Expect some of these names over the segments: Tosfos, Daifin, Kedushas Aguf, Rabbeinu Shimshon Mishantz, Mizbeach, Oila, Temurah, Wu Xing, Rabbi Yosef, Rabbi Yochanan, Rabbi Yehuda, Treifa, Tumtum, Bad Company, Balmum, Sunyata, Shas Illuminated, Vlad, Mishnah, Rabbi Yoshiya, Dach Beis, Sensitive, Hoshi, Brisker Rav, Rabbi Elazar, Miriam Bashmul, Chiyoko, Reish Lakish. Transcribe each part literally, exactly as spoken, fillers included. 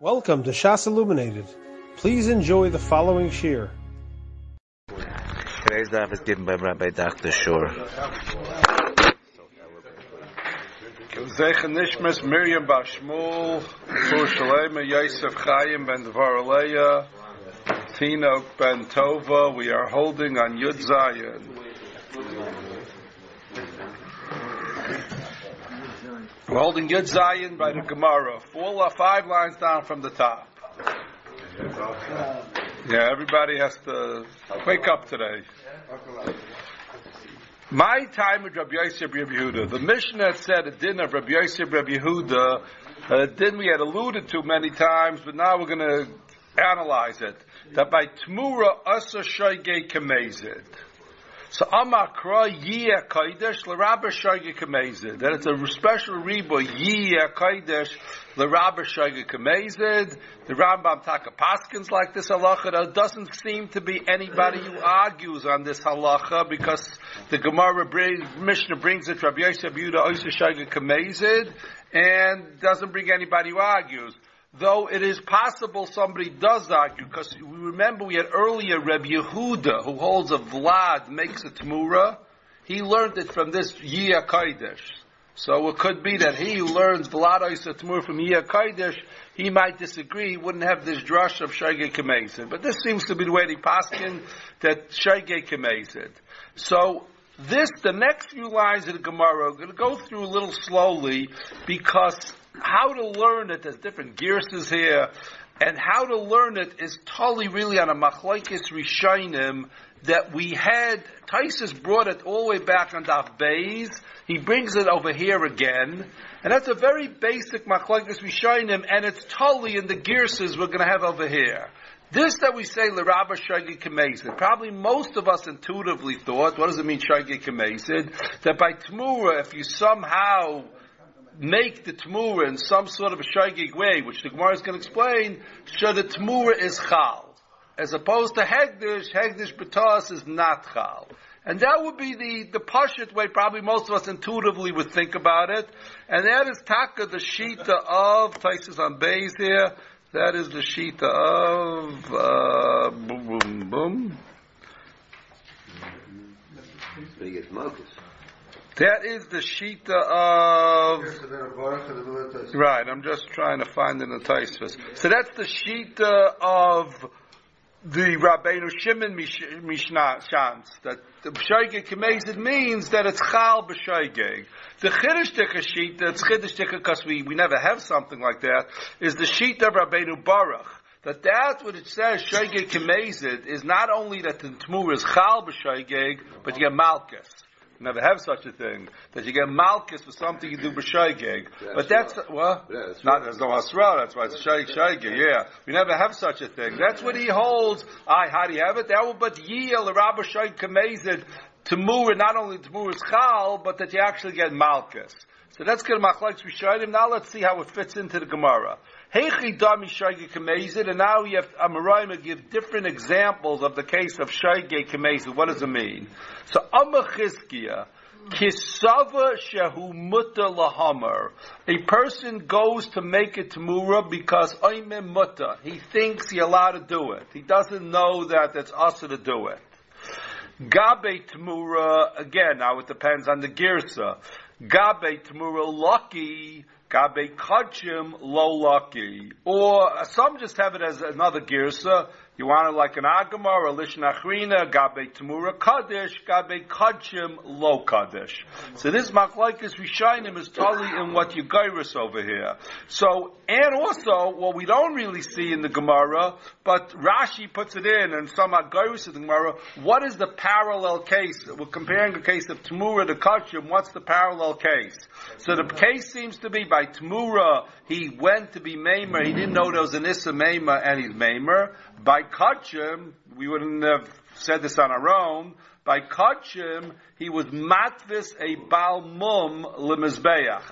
Welcome to Shas Illuminated. Please enjoy the following shiur. Today's daf is given by Rabbi Doctor Shur. Zeichanishmas Miriam Bashmul, Sushalema Yosef Chaim Ben Varelea, Tino Ben Tova. We are holding on Yud Zayin. We're holding Yud Zayin by the Gemara, four or five lines down from the top. Yeah, everybody has to wake up today. My time with Rabbi Yosef, Rabbi Yehuda. The Mishnah said a din of Rabbi Yosef, Rabbi Yehuda, a din we had alluded to many times, but now we're going to analyze it. That by Temurah Asa Shoygei Kamezid. So Amakra Yeh Kodesh L'Rabba Shoygei Kamezid. That it's a special reba Yeh Kodesh L'Rabba Shoygei Kamezid. The Rambam Taka Paskins like this halacha. There doesn't seem to be anybody who argues on this halacha because the Gemara brings, Mishnah brings it Rabbi Yosef Yehuda Oisa Shoygei Kamezid, and doesn't bring anybody who argues. Though it is possible somebody does argue, because we remember we had earlier Rabbi Yehuda, who holds a Vlad, makes a Temurah. He learned it from this Yeh HaKodesh. So it could be that he who learns Vlad Oisa Temurah from Yeh HaKodesh, he might disagree, he wouldn't have this drush of Shoygei Kamezid. But this seems to be the way they paskin, that Shoygei Kamezid. So this, the next few lines of the Gemara, I'm going to go through a little slowly, because how to learn it, there's different gearses here, and how to learn it is totally really on a machlokes rishonim that we had. Taisus brought it all the way back on Dach Beis. He brings it over here again, and that's a very basic machlokes rishonim, and it's totally in the gearses we're going to have over here. This that we say, l'Rabba Shoygei Kamezid, probably most of us intuitively thought, what does it mean, Shoygei Kamezid? That by Temurah, if you somehow make the Temurah in some sort of a shoygig way, which the Gemara is going to explain, so the Temurah is chal. As opposed to hegdish, hegdish b'tos is not chal. And that would be the, the pashut way probably most of us intuitively would think about it. And that is taka, the shita of, Taisus on Beis here, that is the shita of, uh, boom, boom, boom. That's the biggest market. That is the shita of... Right, I'm just trying to find in the Tosfos. So that's the shita of the Rabbeinu Shimshon Mishantz. That the Shoygei Kamezid means that it's chal b'shoygei. The Chiddush Tikka shita, it's Chiddush Tikka because we, we never have something like that, is the shita of Rabbeinu Baruch. That that what it says, Shoygei Kamezid, is not only that the Temurah is chal b'shoygei, but you get malchus. Never have such a thing that you get malchus for something you do b'shoygeg, but that's well, yeah, not there's no asra. That's why it's shoygeg. Yeah, we never have such a thing. That's what he holds. I how do you have it? That would but yield the Rabba Shoygei Kamezid Temurah. Not only Temurah is chal, but that you actually get malchus. So that's good. Machlokes rishonim. Now let's see how it fits into the Gemara. Heichi dami Shoygei Kamezid, and now we have Amoraim give different examples of the case of Shoygei Kamezid. What does it mean? So Amar Chizkiya, kisava shehu muta lahamar. A person goes to make a Temurah because oime muta. He thinks he allowed to do it. He doesn't know that it's asa to do it. Gabe Temurah, again, now it depends on the girsa. Gabe Temurah lucky. Gabe kachim lo lucky. Or some just have it as another girsa. You want it like an agama or a lishon achrina. Gabe Temurah kaddish. Gabe kachim lo kaddish. So this machlokes rishonim is totally in what you gyrus over here. So, and also, what we don't really see in the Gemara, but Rashi puts it in, and some are gyrus in the Gemara, what is the parallel case? We're comparing the case of Temurah to kachim. What's the parallel case? So the case seems to be by Temurah, he went to be Maimer, he didn't know there was an Issa Maimer, and he's Maimer. By Kachim, we wouldn't have said this on our own, by Kachim, he was Matvis a Balmum Lemizbeach.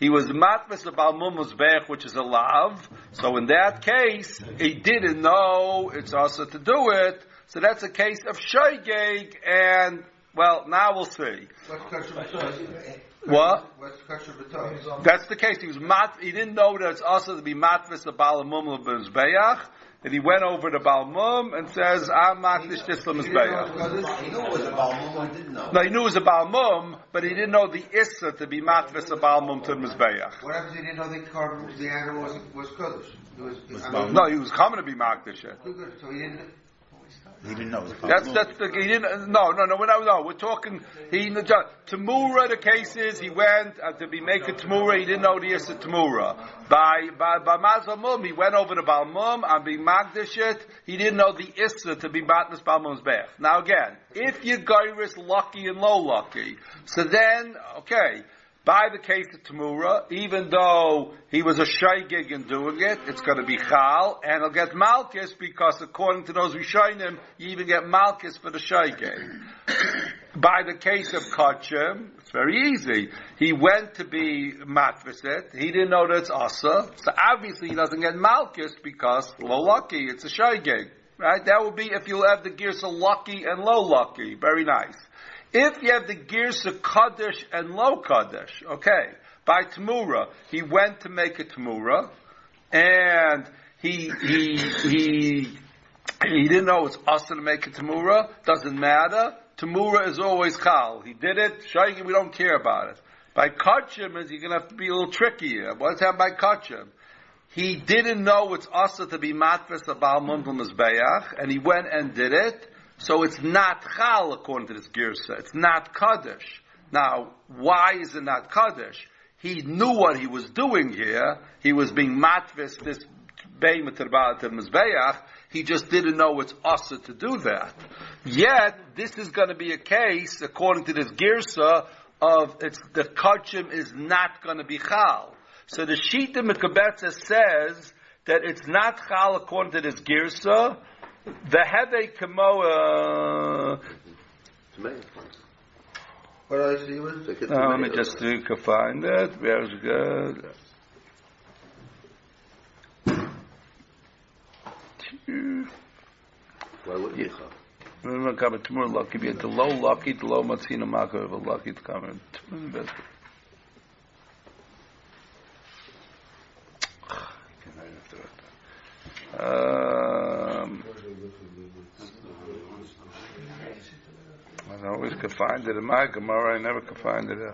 He was Matvis a Balmum Lemizbeach, which is a Lav. So in that case, he didn't know it's also to do it. So that's a case of Shoygeg, and, well, now we'll see. What? That's the case. He was mat. He didn't know that it's also to be matvis the balamum lebezbeach. And he went over to Balmum and says, "I'm matvish this lebezbeach." He knew it was a Balmum. He didn't know. No, he knew it was a Balmum, but he didn't know the issa to be matvis the balamum to lebezbeach. What happens? He didn't know the car, the animal was was kodesh. It was, it was I mean, no, he was coming to be matvish. So he didn't. He didn't know. That's that's the he didn't. No, no, no. We're not, no, we're talking. He Temurah. The case is he went uh, to be making Temurah. He didn't know the is Temurah. By by by Mazamum, he went over to Balmum and be Magdashit. He didn't know the issa to be matnas Balmum's bech. Now again, if you geiris lucky and low lucky, so then okay. By the case of Temurah, even though he was a shaygig in doing it, it's going to be chal, and he'll get malchus because according to those Rishonim, you even get malchus for the shaygig. By the case of Kachim, it's very easy. He went to be matvisit. He didn't know that it's asa, so obviously he doesn't get malchus because low lucky, it's a shaygig, right? That would be if you have the gears of lucky and low lucky. Very nice. If you have the gears of Kaddish and low Kaddish, okay, by Temurah, he went to make a Temurah, and he, he, he, he didn't know it's us to make a Temurah, doesn't matter, Temurah is always Chal, he did it, Shaygig, we don't care about it. By Kachim, you're going to have to be a little trickier. What's happened by Kachim? He didn't know it's us to be matvis of Baal Mundel Mizbeach, and he went and did it. So it's not Chal according to this Girsa. It's not Kaddish. Now, why is it not Kaddish? He knew what he was doing here. He was being matvis this beima terbalat mizbeach. He just didn't know it's asa to do that. Yet this is going to be a case according to this Girsa of it's the kachim is not going to be Chal. So the Shita Mekabetza says that it's not Chal according to this Girsa. The Hebe Kamoa. What are you doing? No, let me just find it. Where's good? Why wouldn't you come? I'm going to come tomorrow. Lucky be the low lucky, the low Matsina Mako of a lucky to come in. Um, I always could find it in my Gemara. I never could find it. Uh,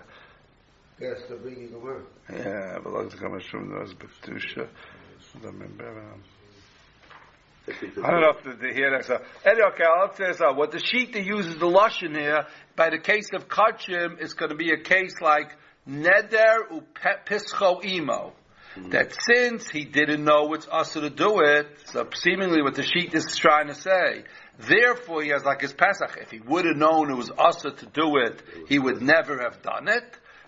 yes, the bringing of word. Yeah, but look, the Gemara from those B'Kedusha. I don't know if they hear that. So anyway, okay, I'll say this out. What the Shita uses the lashon here by the case of Kachim is going to be a case like Neder uPischo Imo. Mm-hmm. That since he didn't know it's asur to do it, so seemingly what the sheet is trying to say, therefore he has like his Pesach. If he would have known it was asur to do it, he would never have done it.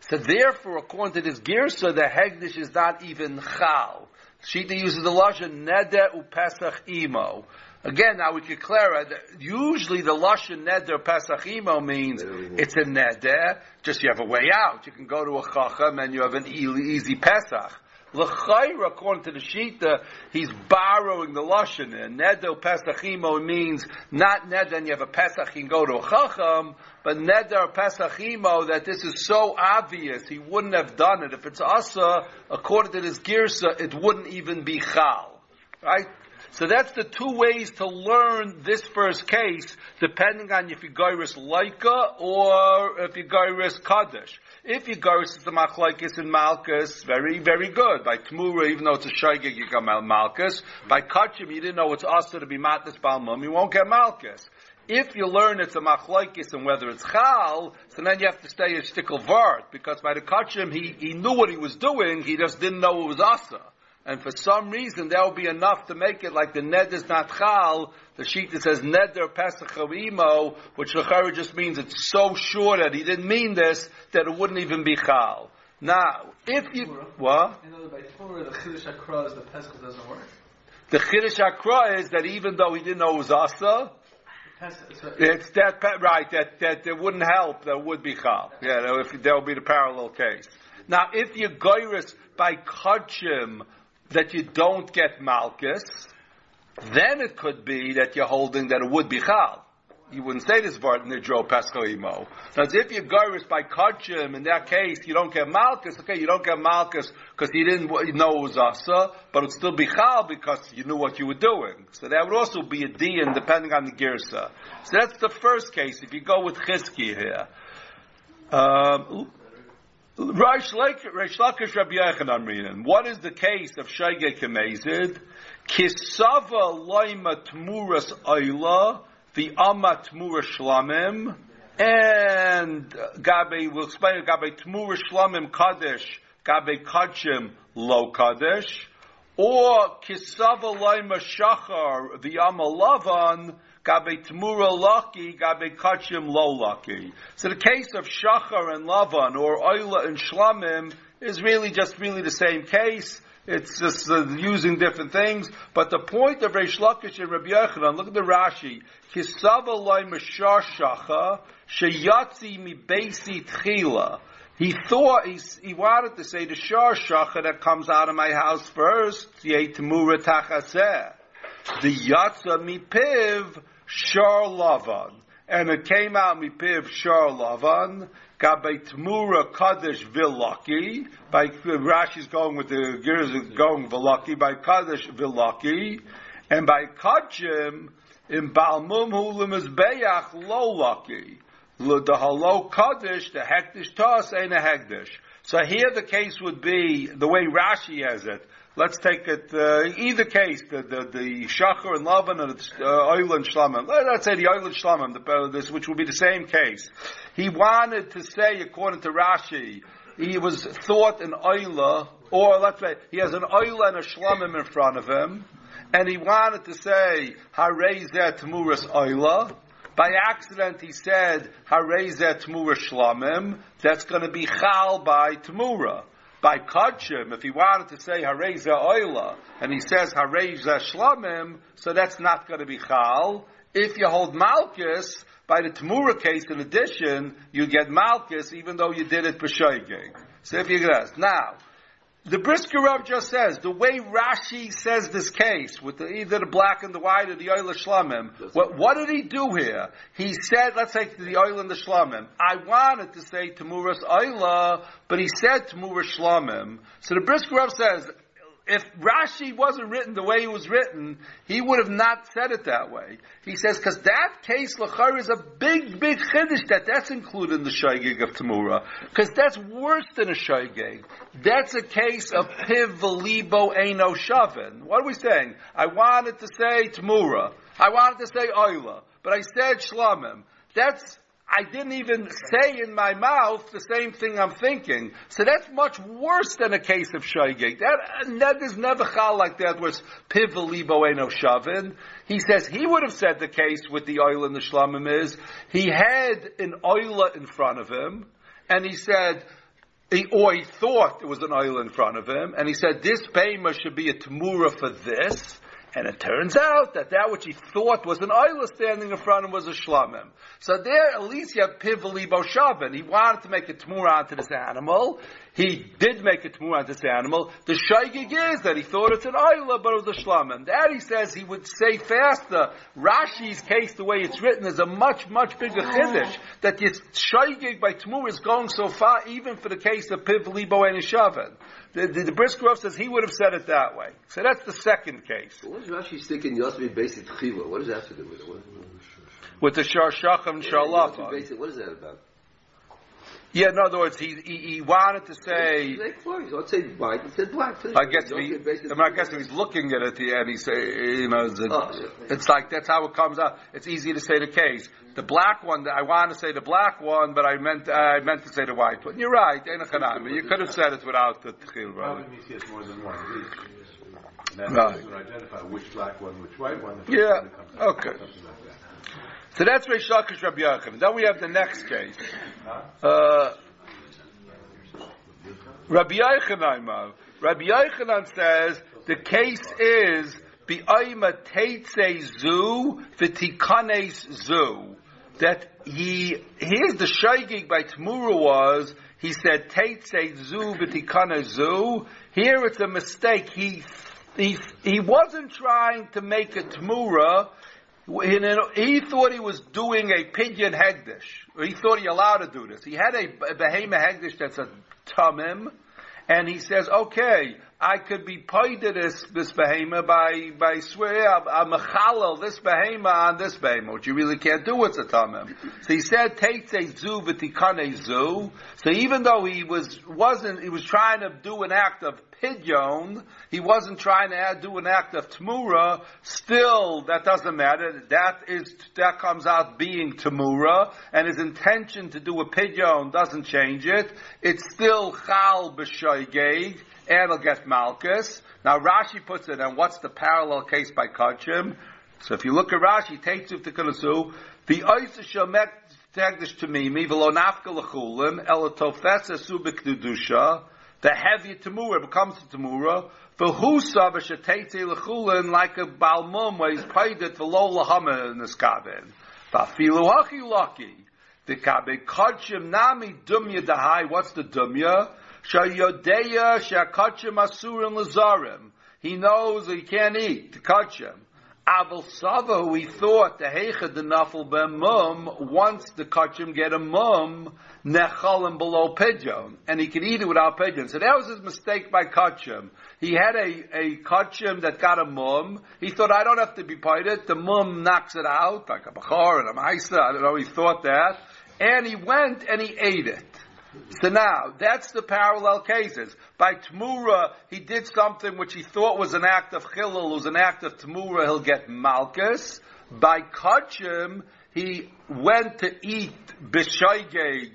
So therefore, according to this Girsa, the Hegdish is not even Chal. Shita uses the lashon neder u Pesach imo. Again, now we can clarify that usually the lashon neder Pesach imo means it's a neder, just you have a way out. You can go to a chacham and you have an easy Pesach. L'chayra, according to the Shita, he's borrowing the lashon. Neder Pesachimo means not neder and you have a Pesach, you can go to a chacham, but neder Pesachimo, that this is so obvious, he wouldn't have done it. If it's asa, according to this girsa, it wouldn't even be chal. Right? So that's the two ways to learn this first case, depending on if you geiris laika or if you geiris kaddish. If you geiris is the machlaikis and malchus, very, very good. By Temurah, even though it's a shaygig, you got malchus. By kachim, you didn't know it's asa to be matnas balmum, you won't get malchus. If you learn it's a machlaikis and whether it's chal, so then you have to stay a shtickle vart, because by the kachim, he, he knew what he was doing, he just didn't know it was asa. And for some reason, that will be enough to make it like the ned is not chal. The sheet that says neder pesach imo, which lechara just means it's so sure that he didn't mean this that it wouldn't even be chal. Now, if you what? In other words, by Torah, the chiddush hakra is the pesach doesn't work. The chiddush hakra is that even though he didn't know it was asa, it's that right that that it wouldn't help. That would be chal. Yeah, that would be the parallel case. Now, if you goyris by kachim, that you don't get malchus, then it could be that you're holding that it would be chal. you wouldn't say this part in the Joe Pescoimo. Now, if you're Goris by Kachim, in that case, you don't get Malchus. Okay, you don't get Malchus because he didn't know it was Asa, but it would still be Chal because you knew what you were doing. So that would also be a Din, depending on the Girsa. So that's the first case, if you go with Chizki here. Um, Reish Lakish Rabbi Yochanan reading. What is the case of Shaygeh Kemezid? Kisava loyma tmuras ayla, the Amat Tmura Shlamim, and Gabe, we'll explain it, Gabe Tmura Shlamim Kaddish, Gabe Kachim Lo Kaddish, or Kisava Laima Shachar, the Amalavan, Gabe Tmura Laki, Gabe Kachim Lo Laki. So the case of Shachar and Lavan, or Oila and Shlamim, is really just really the same case. It's just uh, using different things. But the point of Reish Lakish and Rabbi Yochanan, look at the Rashi. Kisava loy mashar shacha, sheyatzi mi beisi tchila. He thought, he, he wanted to say, the shar shacha that comes out of my house first, yeh temura tachaseh. The yatza mi piv, shar lavan. And it came out mi piv, shar lavan. Gabe Temurah Kaddish Vilaki. By Rashi's going with the gears going Vilaki by Kaddish Vilaki, and by Kachim in Balmum Hulim is Bayach Lo Laki. The Halo Kaddish, the Hekdish Toss ain't a Hekdish. So here the case would be the way Rashi has it. Let's take it uh, either case, the the, the Shachar and Lavan and the uh, Oil and Shlamim. Let's say the Oil and Shlamim, this which will be the same case. He wanted to say, according to Rashi, he was thought an Oila, or let's say he has an Oila and a Shlamim in front of him, and he wanted to say Harei Zeh Temuras Oila. By accident, he said Harei Zeh Temuras Shlamim. That's going to be Chal by Temurah. By Kachim, if he wanted to say Harei Zeh Oila, and he says Harei Zeh Shlamim, so that's not going to be Chal. If you hold Malchus, by the Temurah case, in addition, you get Malchus, even though you did it B'Shoigeg. So if you guess. Now, the Brisker Rav just says, the way Rashi says this case, with the, either the black and the white or the Oila Shlamim, what, what did he do here? He said, let's take the Oila and the Shlamim. I wanted to say Temuras Oila, but he said Temuras Shlamim. So the Brisker Rav says, if Rashi wasn't written the way it was written, he would have not said it that way. He says, because that case, Lachar, is a big, big Chiddush that that's included in the Shaygeg of Temurah. Because that's worse than a Shaygeg. That's a case of Piv V'libo Eino Shavin. What are we saying? I wanted to say Temurah. I wanted to say Oila. But I said Shlamim. That's... I didn't even say in my mouth the same thing I'm thinking. So that's much worse than a case of Shaygeg. That, that is never Chal like that, where it's Piv V'libo Eino Shavin. He says he would have said the case with the Oila and the Shlamim is, he had an Oila in front of him, and he said, he, or he thought there was an Oila in front of him, and he said, this Bema should be a Temurah for this. And it turns out that that which he thought was an Oila standing in front of him was a Shlamim. So there, at least you have Piv V'libo Shavin. He wanted to make a Temurah onto this animal. He did make a Temurah onto this animal. The Shaygeg is that he thought it's an Oila, but it was a Shlamim. That, he says, he would say faster. Rashi's case, the way it's written, is a much, much bigger Chiddush. That the Shaygeg by Temurah is going so far, even for the case of Piv V'libo Eino Shavin. The, the, the Brisker Rav says he would have said it that way. So that's the second case. Well, what is Rashi thinking? Yosef Basic Chila. What does that have to do with it? What? With the Shar Shacham and Shar Lavan. What is that about? Yeah, in other words, he he, he wanted to say. Don't say white. He said black. I guess if he, he, I mean, I guess if he's looking at it at the end, he say, you know, it's, a, oh, yeah, yeah. It's like that's how it comes out. It's easy to say the case. The black one. I wanted to say the black one, but I meant uh, I meant to say the white one. You're right. You could have said it without the tchil, brother. And right. You can identify which black one, which white one. Yeah. One comes out, okay. Like that. So that's Reish Lakish Rabbi Yochanan. Then we have the next case. Uh, Rabbi Yochanan. Rabbi Yochanan says the case is B'ayma Teitzei Zu V'tikanes Zu. That he here's the Shaygeg by Temurah was. He said Teitzei Zu V'tikanes Zu. Here it's a mistake. He. He, he wasn't trying to make a Temurah. He thought he was doing a pidyon hegdish. He thought he allowed to do this. He had a behema hegdish that's a tamim, and he says, okay, I could be paid to this, this behema by, by swear, I'm a chalal, this behema on this behema, which you really can't do, it's a tamim. So he said, takes a zu v'tikane zu. So even though he was, wasn't, he was trying to do an act of pidyon, he wasn't trying to do an act of temurah, still, that doesn't matter. That is, that comes out being temurah, and his intention to do a pidyon doesn't change it. It's still chal b'shoigeg, and it'll get malchus. Now Rashi puts it, and what's the parallel case by Kachim? So if you look at Rashi, takes it to Kanasu, the Oysa Shomet Tegdish Tamimi, Velonafka Lachulim, Elatofesa Subikdudusha, the heavy Tamura becomes a Tamura, Vahusa Vashatete Lachulim, like a Balmum, where he's paid it for Lola Hama in this Kabin. Vafilu Haki Laki, the Kabin Kachim Nami Dumya Dahai, what's the Dumya? Shayodeya shakachim asurim lazarim. He knows he can't eat the kachim. Abel Sava, he thought the heicha the nafel ben mum. Once the kachim get a mum, nechalim below pidyon, and he can eat it without pidyon. So that was his mistake by kachim. He had a a kachim that got a mum. He thought I don't have to be pited. The mum knocks it out like a bachar and a ma'isa. I don't know. He thought that, and he went and he ate it. So now, that's the parallel cases. By Temurah, he did something which he thought was an act of Chilul, was an act of Temurah, he'll get Malchus. By Kachim, he went to eat B'shoigeg.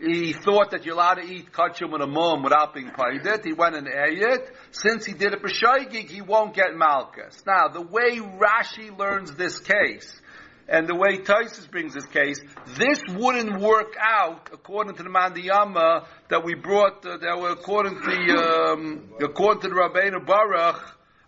He thought that you're allowed to eat Kachim with a mum without being paid it. He went and ate it. Since he did it B'shoigeg, he won't get Malchus. Now, the way Rashi learns this case, and the way Taisus brings this case, this wouldn't work out according to the Mandiyama that we brought, uh, that were according to the, um, according to the Rabbeinu Baruch,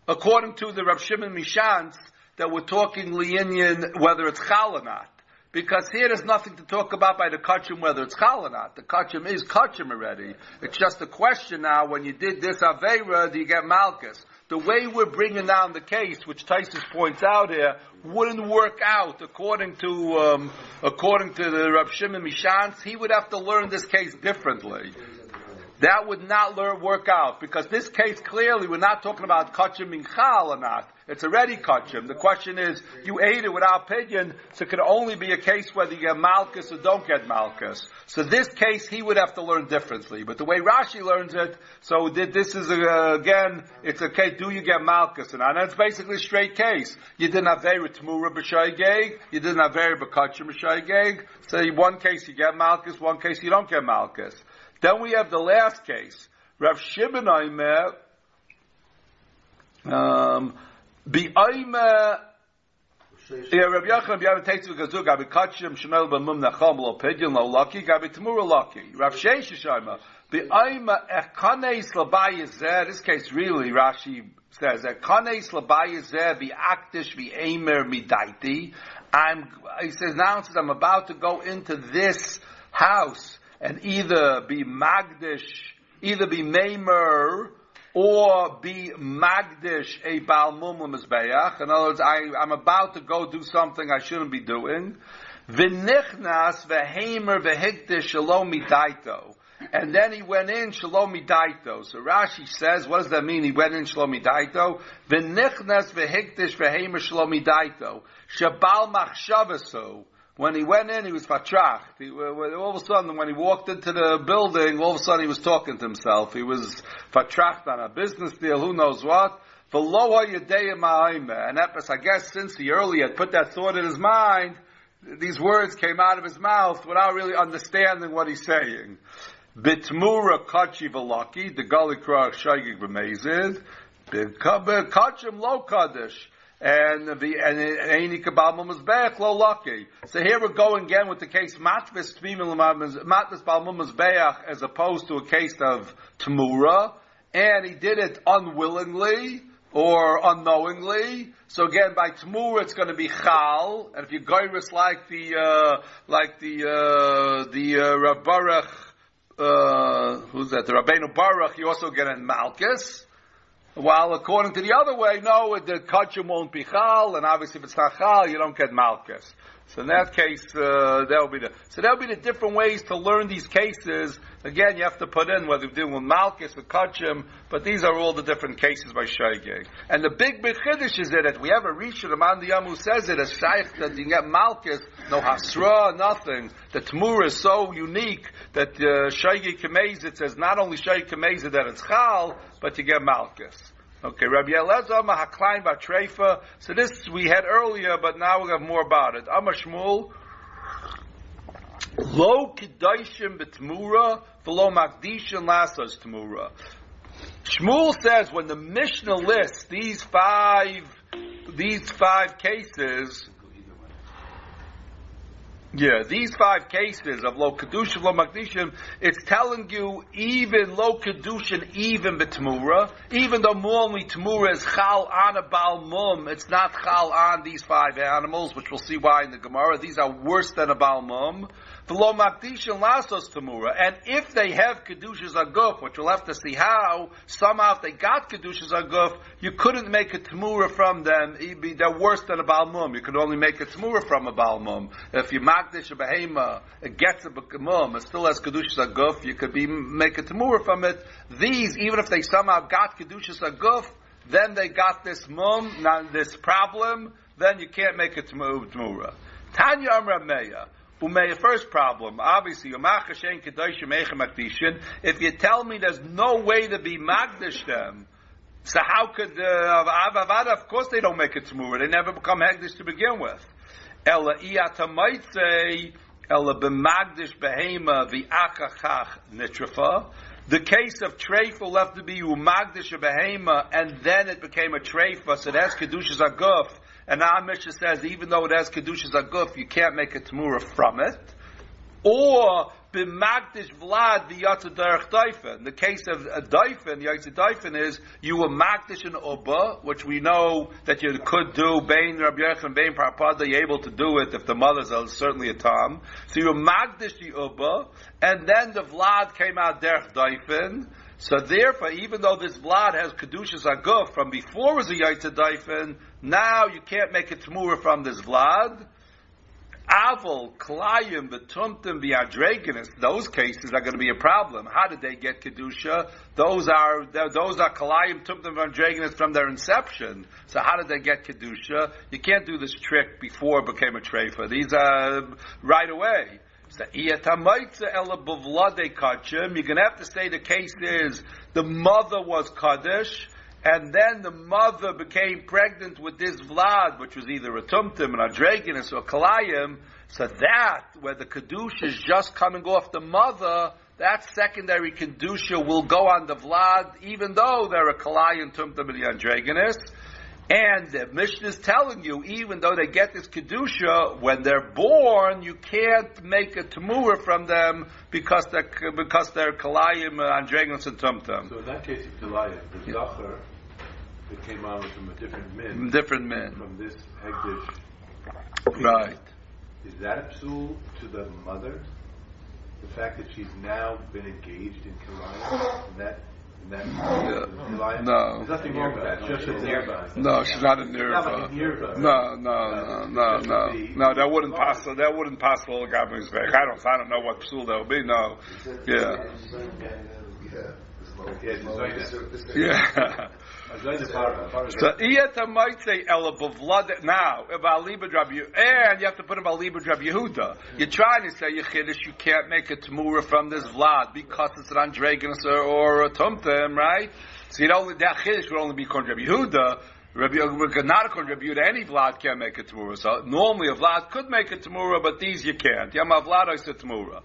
according to the Rav Shimon Mishantz, that we're talking Leinian whether it's chal or not. Because here there's nothing to talk about by the kachim whether it's chal or not. The kachim is kachim already. It's just a question now, when you did this aveira, do you get malchus? The way we're bringing down the case, which Taisus points out here, wouldn't work out according to um, according to the Rav Shimon Mishantz. He would have to learn this case differently. That would not learn, work out, because this case clearly we're not talking about kachim in chal or not. It's already kachim. The question is, you ate it without pidyon, so it could only be a case whether you get malchus or don't get malchus. So this case he would have to learn differently. But the way Rashi learns it, so this is a, again, it's a case, do you get malchus or not? And it's basically a straight case. You didn't have avera temurah b'shoigeg, you didn't have avera b'kachim b'shoigeg. So one case you get malchus, one case you don't get malchus. Then we have the last case. Rav Shimon Aimer, um, Bi Aimer, yeah, Rabbi Yochanan, Rabbi Yochanan takes the Gazug, Gabi Kachim, Shemel Ben Mum Nacham, Lo Pidyon, Lo Laki, Gabi Temurah Laki. Rav Sheishish Aimer, Bi Aimer, Echanes Labayezer, this case really, Rashi says, Echanes Labayezer, Bi Aktish, Bi Aimer, Midaiti. I'm, he says, now says, I'm about to go into this house, and either be magdish, either be meimer, or be magdish a bal mumum mizbeach. In other words, I, I'm about to go do something I shouldn't be doing. V'nichnas v'heimer v'hikdish shalom midaito. And then he went in shalom midaito. So Rashi says, what does that mean? He went in shalom midaito. V'nichnas v'hikdish v'heimer shalom midaito. Shabal machshavaso. When he went in, he was fatracht. He, all of a sudden, when he walked into the building, all of a sudden he was talking to himself. He was fatracht on a business deal, who knows what. And I guess since he earlier had put that thought in his mind, these words came out of his mouth without really understanding what he's saying. Bitmura kachi velaki, the galikra shaygig b'mezid, kachim lo kadesh. And the and Aini Kabal Mumazbeach Lo Laki. So here we're going again with the case Matvis Tvimil Matvis Bal Mumazbeach as opposed to a case of Temurah, and he did it unwillingly or unknowingly. So again, by Temurah it's going to be Chal, and if you goyrus like the uh, like the uh, the uh, Rav Baruch, uh, who's that? The Rabbeinu Baruch, you also get in Malchus. While according to the other way, no, the kachim won't be chal, and obviously if it's not chal, you don't get malchus. So in that case, uh, that'll be the, so that'll be the different ways to learn these cases. Again, you have to put in whether you're dealing with malchus, with kachim, but these are all the different cases by Shaygeg. And the big, big chiddush is that we have a Rishon, a man the Yom who says it, a Shaykh that you get malchus, no hasra, nothing. The Temurah is so unique that uh, Shaygeg Kamezit says not only Shaygeg Kamezit that it's chal, but you get malchus. Okay, Rabbi Elazar, Mahaklein Batreifa. So this we had earlier, but now we'll have more about it. Amar Shmuel, Lo Kedoshim B'Temura, V'lo Makdishin Lasos Temura. Shmuel says when the Mishnah lists these five, these five cases, yeah, these five cases of Lo Kedushim, Lo Makdishim, it's telling you even Lo Kedushim, even B'Temura, even though normally Temura is Chal on a Bal Mum, it's not Chal on these five animals, which we'll see why in the Gemara. These are worse than a Bal Mum. The Lo Makdishim Lasos Temura, and if they have Kedushas Aguf, which we'll have to see how, somehow if they got Kedushas Aguf, you couldn't make a Temura from them. They're worse than a Bal Mum. You could only make a Temura from a Bal Mum. If you Makdish a Behema, it gets a Mum, it still has Kedushas Aguf, you could be make a Temura from it. These, even if they somehow got Kedushas Aguf, then they got this Mum, this problem, then you can't make a Temura. Tanya Amra Meya. Umay, first problem, obviously, if you tell me there's no way to be magdish them, so how could, uh, of course they don't make a Temurah, they never become hegdish to begin with. Ela iyatamaitse, ela b'magdish behema v'akachach nitrafa. The case of treifa left to be umagdish a behema, and then it became a treifa, so that's kedushas aguf. And our Mishnah says, even though it has Kedushas Aguf, you can't make a Temurah from it. Or, B'magdish Vlad v'yatza derech Daifin. In the case of a Daifin, the Yatza Daifin is, you were Magdish an Uba, which we know that you could do, Bain Rabbi Yochanan, Bain Parpada, you're able to do it if the mothers are certainly a Tom. So you were Magdish the Uba, and then the Vlad came out derech Daifin. So therefore, even though this blood has Kedushas Aguf from before it was a Yatza Daifin, now you can't make a Temurah from this vlad. Aval, Klayim, Betumtim, Beadreganus, those cases are going to be a problem. How did they get Kedusha? Those are, those are Klayim, Tumtim, Beadreganus from their inception. So how did they get Kedusha? You can't do this trick before it became a Treifa. These are right away. So, you're going to have to say the case is the mother was Kaddish, and then the mother became pregnant with this Vlad, which was either a Tumtum, an Adreganus, or a Kalayim. So that, where the Kedusha is just coming off the mother, that secondary Kedusha will go on the Vlad, even though they're a Kalayim, Tumtum, and an Adreganus. And the Mishnah is telling you, even though they get this Kedusha, when they're born, you can't make a Temurah from them because they're, because they're Kalayim, Andreganus, and Tumtum. So in that case of Kalayim, the Zachar that came out from a different min. Different min. From this Hegdish. Right. Is that psul to the mother? The fact that she's now been engaged in Kalayim? And that... That, yeah. Kalayim, no, there's nothing wrong with that. Just a no, she's not a nirva. No, no, no, no, no, no. That wouldn't pass. That wouldn't pass the Gabbal's back. I don't. I don't know what psul that would be. No. Yeah. Yeah. Now, and you have to put him al libud Rabbi Yehuda. You're trying to say Yechidish, you can't make a Temurah from this Vlad because it's an Andreganus or a Tumtum, right? So you'd only, that Yechidish would only be called Rabbi Yehuda. Rabbi, not according to Rabbi Yehuda, any Vlad can't make a Temurah. So normally a Vlad could make a Temurah, but these you can't. Yama Vlad is a Temurah.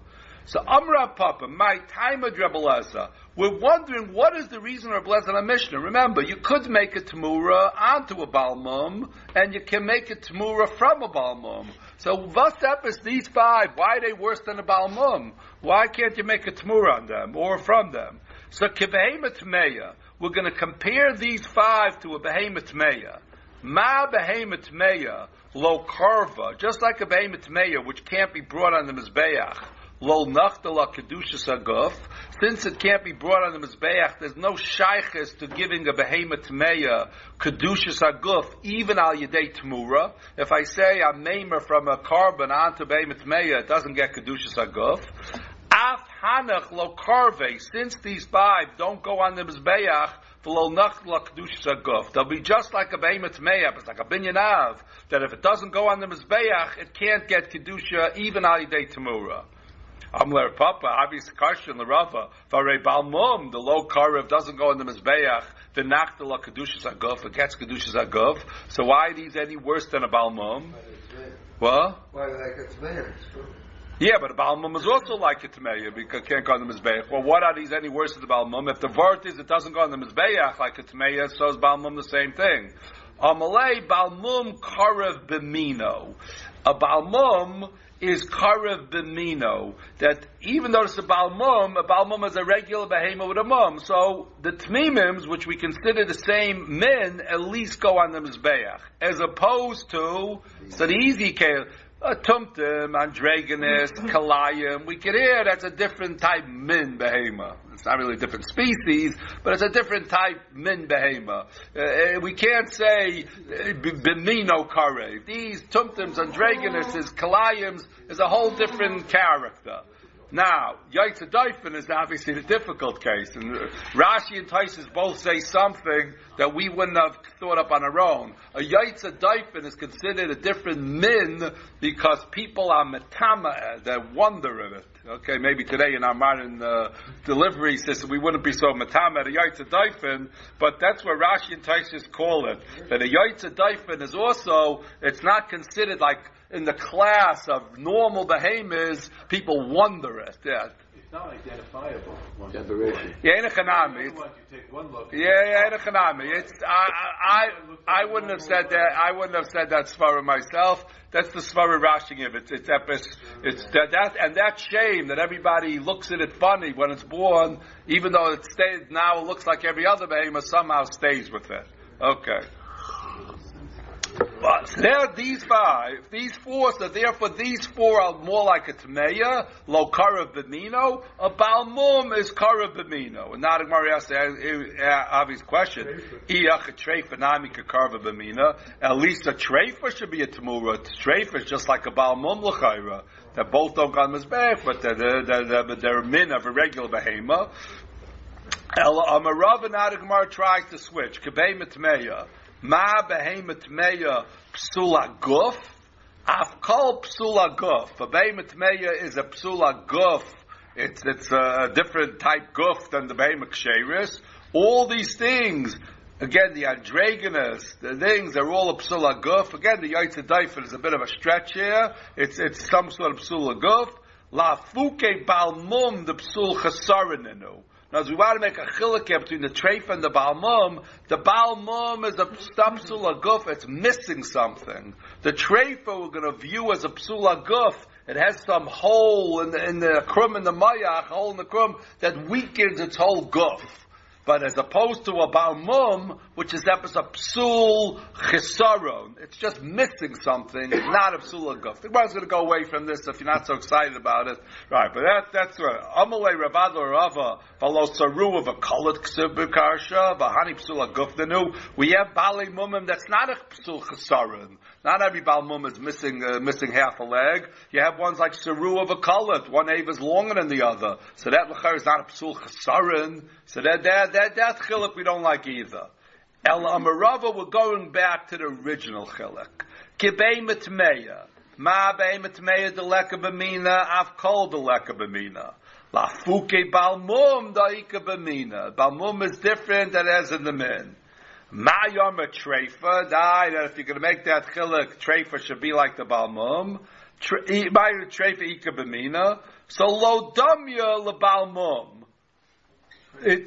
So Amra Papa, my time of Rabbi Elazar, we're wondering what is the reason Rabbi Elazar on a Mishnah. Remember, you could make a Temurah onto a Bal Mum, and you can make a Temurah from a Bal Mum. So Vasep is these five. Why are they worse than a Bal Mum? Why can't you make a Temurah on them or from them? So Kebehema Tmeya, we're going to compare these five to a Behema Tmeya. Ma Behema Tmeya, Lo Karva, just like a Behema Tmeya, which can't be brought on the Mizbeach. lo nachdala kedushas haguf. Since it can't be brought on the mizbeach, there's no shaychus to giving a behemoth meya kedushas haguf, even al yedei temura. If I say a meimer from a carbon onto behemoth meya, it doesn't get kedushas haguf. Af hanach lo karve. Since these five don't go on the mizbeach, lo nachdala kedushas haguf. They'll be just like a behemoth meya, but it's like a binyanav, that if it doesn't go on the mizbeach, it can't get kedusha even al yedei temura. Amler Papa, obvious question, the Rava, Farei Balmum, the low karev doesn't go in the Mizbeach, the Nachdala Kedushas Aguf, it gets Kedushas Aguf, so why are these any worse than a Balmum? What? Why like a Tmeya? Yeah, but a Balmum is also like a Tmeya, because it can't go in the Mizbeach. Well, what are these any worse than the Balmum? If the vort is it doesn't go in the Mizbeach like a Tmeya, so is Balmum the same thing. Amalei Balmum karev b'mino. A Balmum is karev b'mino, that even though it's a balmum, a balmum is a regular behemoth with a mum, so the tmimims, which we consider the same min, at least go on the mizbeach, as opposed to, so the easy case, a tumtum, androgynous, kalayim, we can hear that's a different type min behemoth. It's not really a different species, but it's a different type min behemoth. Uh, we can't say b'mino karev. These tumtums, androgynuses, kalayims is a whole different character. Now, Yaitza Daifin is obviously the difficult case, and Rashi and Taisus both say something that we wouldn't have thought up on our own. A Yaitza Daifin is considered a different min because people are metama, they wonder in it. Okay, maybe today in our modern uh, delivery system we wouldn't be so metama at a Yaitza Daifin, but that's what Rashi and Taisus call it. That a Yaitza Daifin is also, it's not considered like in the class of normal behemoths, people wonder at that. It's not identifiable. Separation. Yeah, in a chanami. Yeah, in a chanami. It's I, I, I wouldn't have said that. I wouldn't have said that svara myself. That's the svara Rashi of it. It's epis. It's that, that and that shame that everybody looks at it funny when it's born, even though it stays now it looks like every other behemoth somehow stays with it. Okay. But there, these five, these four, so therefore these four are more like a Tmeya, lo karev b'mino, a Balmum is karev b'mino. And now the Gemara asks the obvious question, Iyach a treifa nami ka karev b'mino, at least a treifa should be a Temurah, treifa is just like a Balmum l'chayra, that both don't go on mizbeach, but they're, they're, they're, they're min of a regular behemoth. Amarav and now the Gemara tries to switch, k'bei mitmeya, ma behemoth meya psula guf, afkol psula guf. A behemoth meya is a psula guf. It's it's a different type guf than the behemoth ksheris. All these things, again, the androgynous, the things are all a psula guf. Again, the Yotze Daifin is a bit of a stretch here. It's it's some sort of psula guf. La fuke balmum the psul chasarinenu. Now, as we want to make a chilek between the treif and the balmum, the balmum is a psula guf, it's missing something. The treif we're going to view as a psula guf, it has some hole in the, in the krum, in the mayach, hole in the krum, that weakens its whole guf. But as opposed to a balmum, which is that is a psul chisaron, it's just missing something, not a psul aguf. The Gemara's going to go away from this if you're not so excited about it, right? But that, that's right. Amalei Rav Adda bar ava v'lo saru of a kolat k'sib b'karsha v'hani psul aguf denu. We have balei mumim that's not a psul chisaron. Not every balmum is missing uh, missing half a leg. You have ones like saru of a kolat, one ave is longer than the other, so that l'chayr is not a psul chisaron. So that that. That, that chilek we don't like either. El Amarava, we're going back to the original chilek. Kibei mitmeya. Ma bei mitmeya deleka b'mina, afkol deleka b'mina. La fuke balmum daika b'mina. Balmum is different than as in the min. Ma yom a treifa, die, that if you're going to make that chilek, treifa should be like the balmum. Ma yom a treifa ika b'mina. So lo damya le balmum. It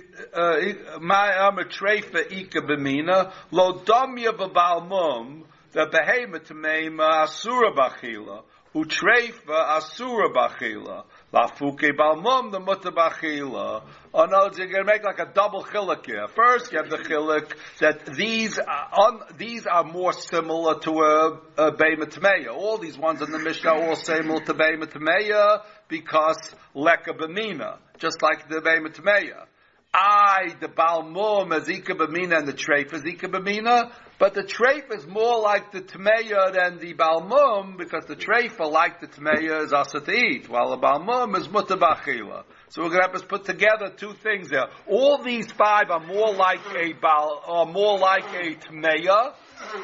my am a treifa ika b'mina lo damya b'balmum the behemoth meima asura b'chila Utreifa asura bachila. Lafuke balmum the mutta bachila. Oh no, you're going to make like a double chiluk here. First, you have the chiluk that these are, on, these are more similar to a, a beimatmeya. All these ones in the Mishnah are all similar to beimatmeya because leka b'mina, just like the beimatmeya. I, the balmum, is ika b'mina and the treif is ika b'mina. But the treif is more like the tmeya than the balmum because the treif, like the tmeya, is asa to eat, while the balmum is mutta b'achila. So we're going to have to put together two things there. All these five are more like a bal, are more like a tmeya,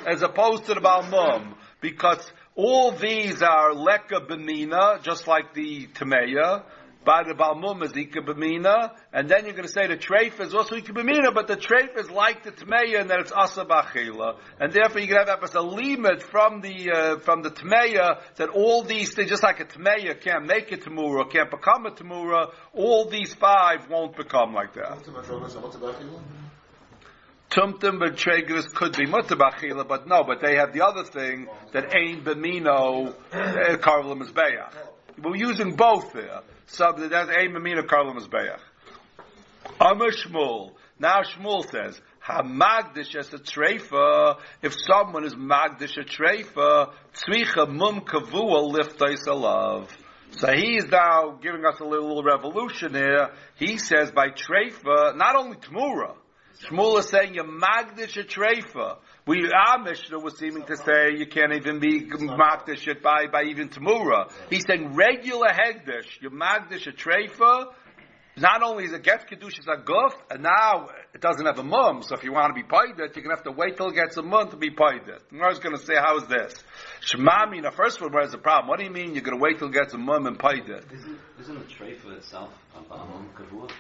as opposed to the balmum, because all these are leka b'mina, just like the tmeya. By the balmum is ika b'mina, and then you're going to say the treif is also ika b'mina, but the treif is like the tmeya and that it's asa b'achila, and therefore you can have a limit from the uh, from the tmeya that all these things, just like a tmeya can't make a temurah, can't become a temurah, all these five won't become like that. Tumtum b'tregris could be mutta b'achila, but no, but they have the other thing that ain b'mino karvelim is beach. We're using both there. So that's a mamina karlam is bayach. Amar Shmuel. Now Shmuel says, "Hamagdish as a treifa. If someone is magdish a treifa, tzricha mum kavua liftais alav." So he is now giving us a little revolution here. He says by treifa, not only temura. Shmuel is saying you're magdish a treifa. We, our Mishnah was seeming to say you can't even be magdish it by, by even Temurah. He's saying regular hegdish, you magdish a treifa, not only is it gets kedushas a guf, and now it doesn't have a mum, so if you want to be paid it, you're going to have to wait till it gets a mum to be paid it. And I was going to say, how is this? Shemami, the first one, where's the problem? What do you mean you're going to wait till it gets a mum and paid it? Isn't, isn't the treifa itself a mum kavua?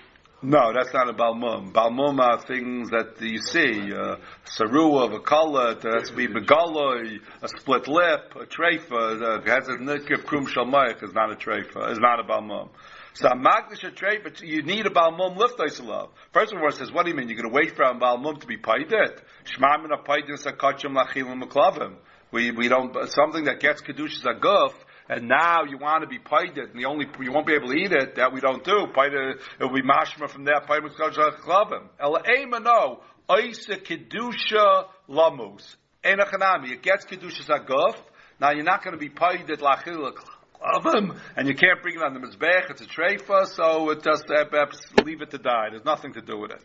No, that's not a balmum. Balmum are things that you see. Uh, sarua of a color, that's be begaloi, a split lip, a treifa, that has a nikif krum shalmayach is not a treifa, is not a balmum. So a magdish a treifa, you need a balmum liftais love. First of all, it says, what do you mean? You're going to wait for a balmum to be paidet? Shmamin a paidet sakachim lachilim maklavim. We, we don't, something that gets kedush is a guf, and now you want to be paided, and the only you won't be able to eat it. That we don't do. Paided, it will be mashma from there. Paided with chavim. El eimano oisa kedusha lamus enachanami. It gets kedusha zaguf. Now you're not going to be paided lachil chavim, and you can't bring it on the mizbech. It's a treifa, so it just leave it to die. There's nothing to do with it.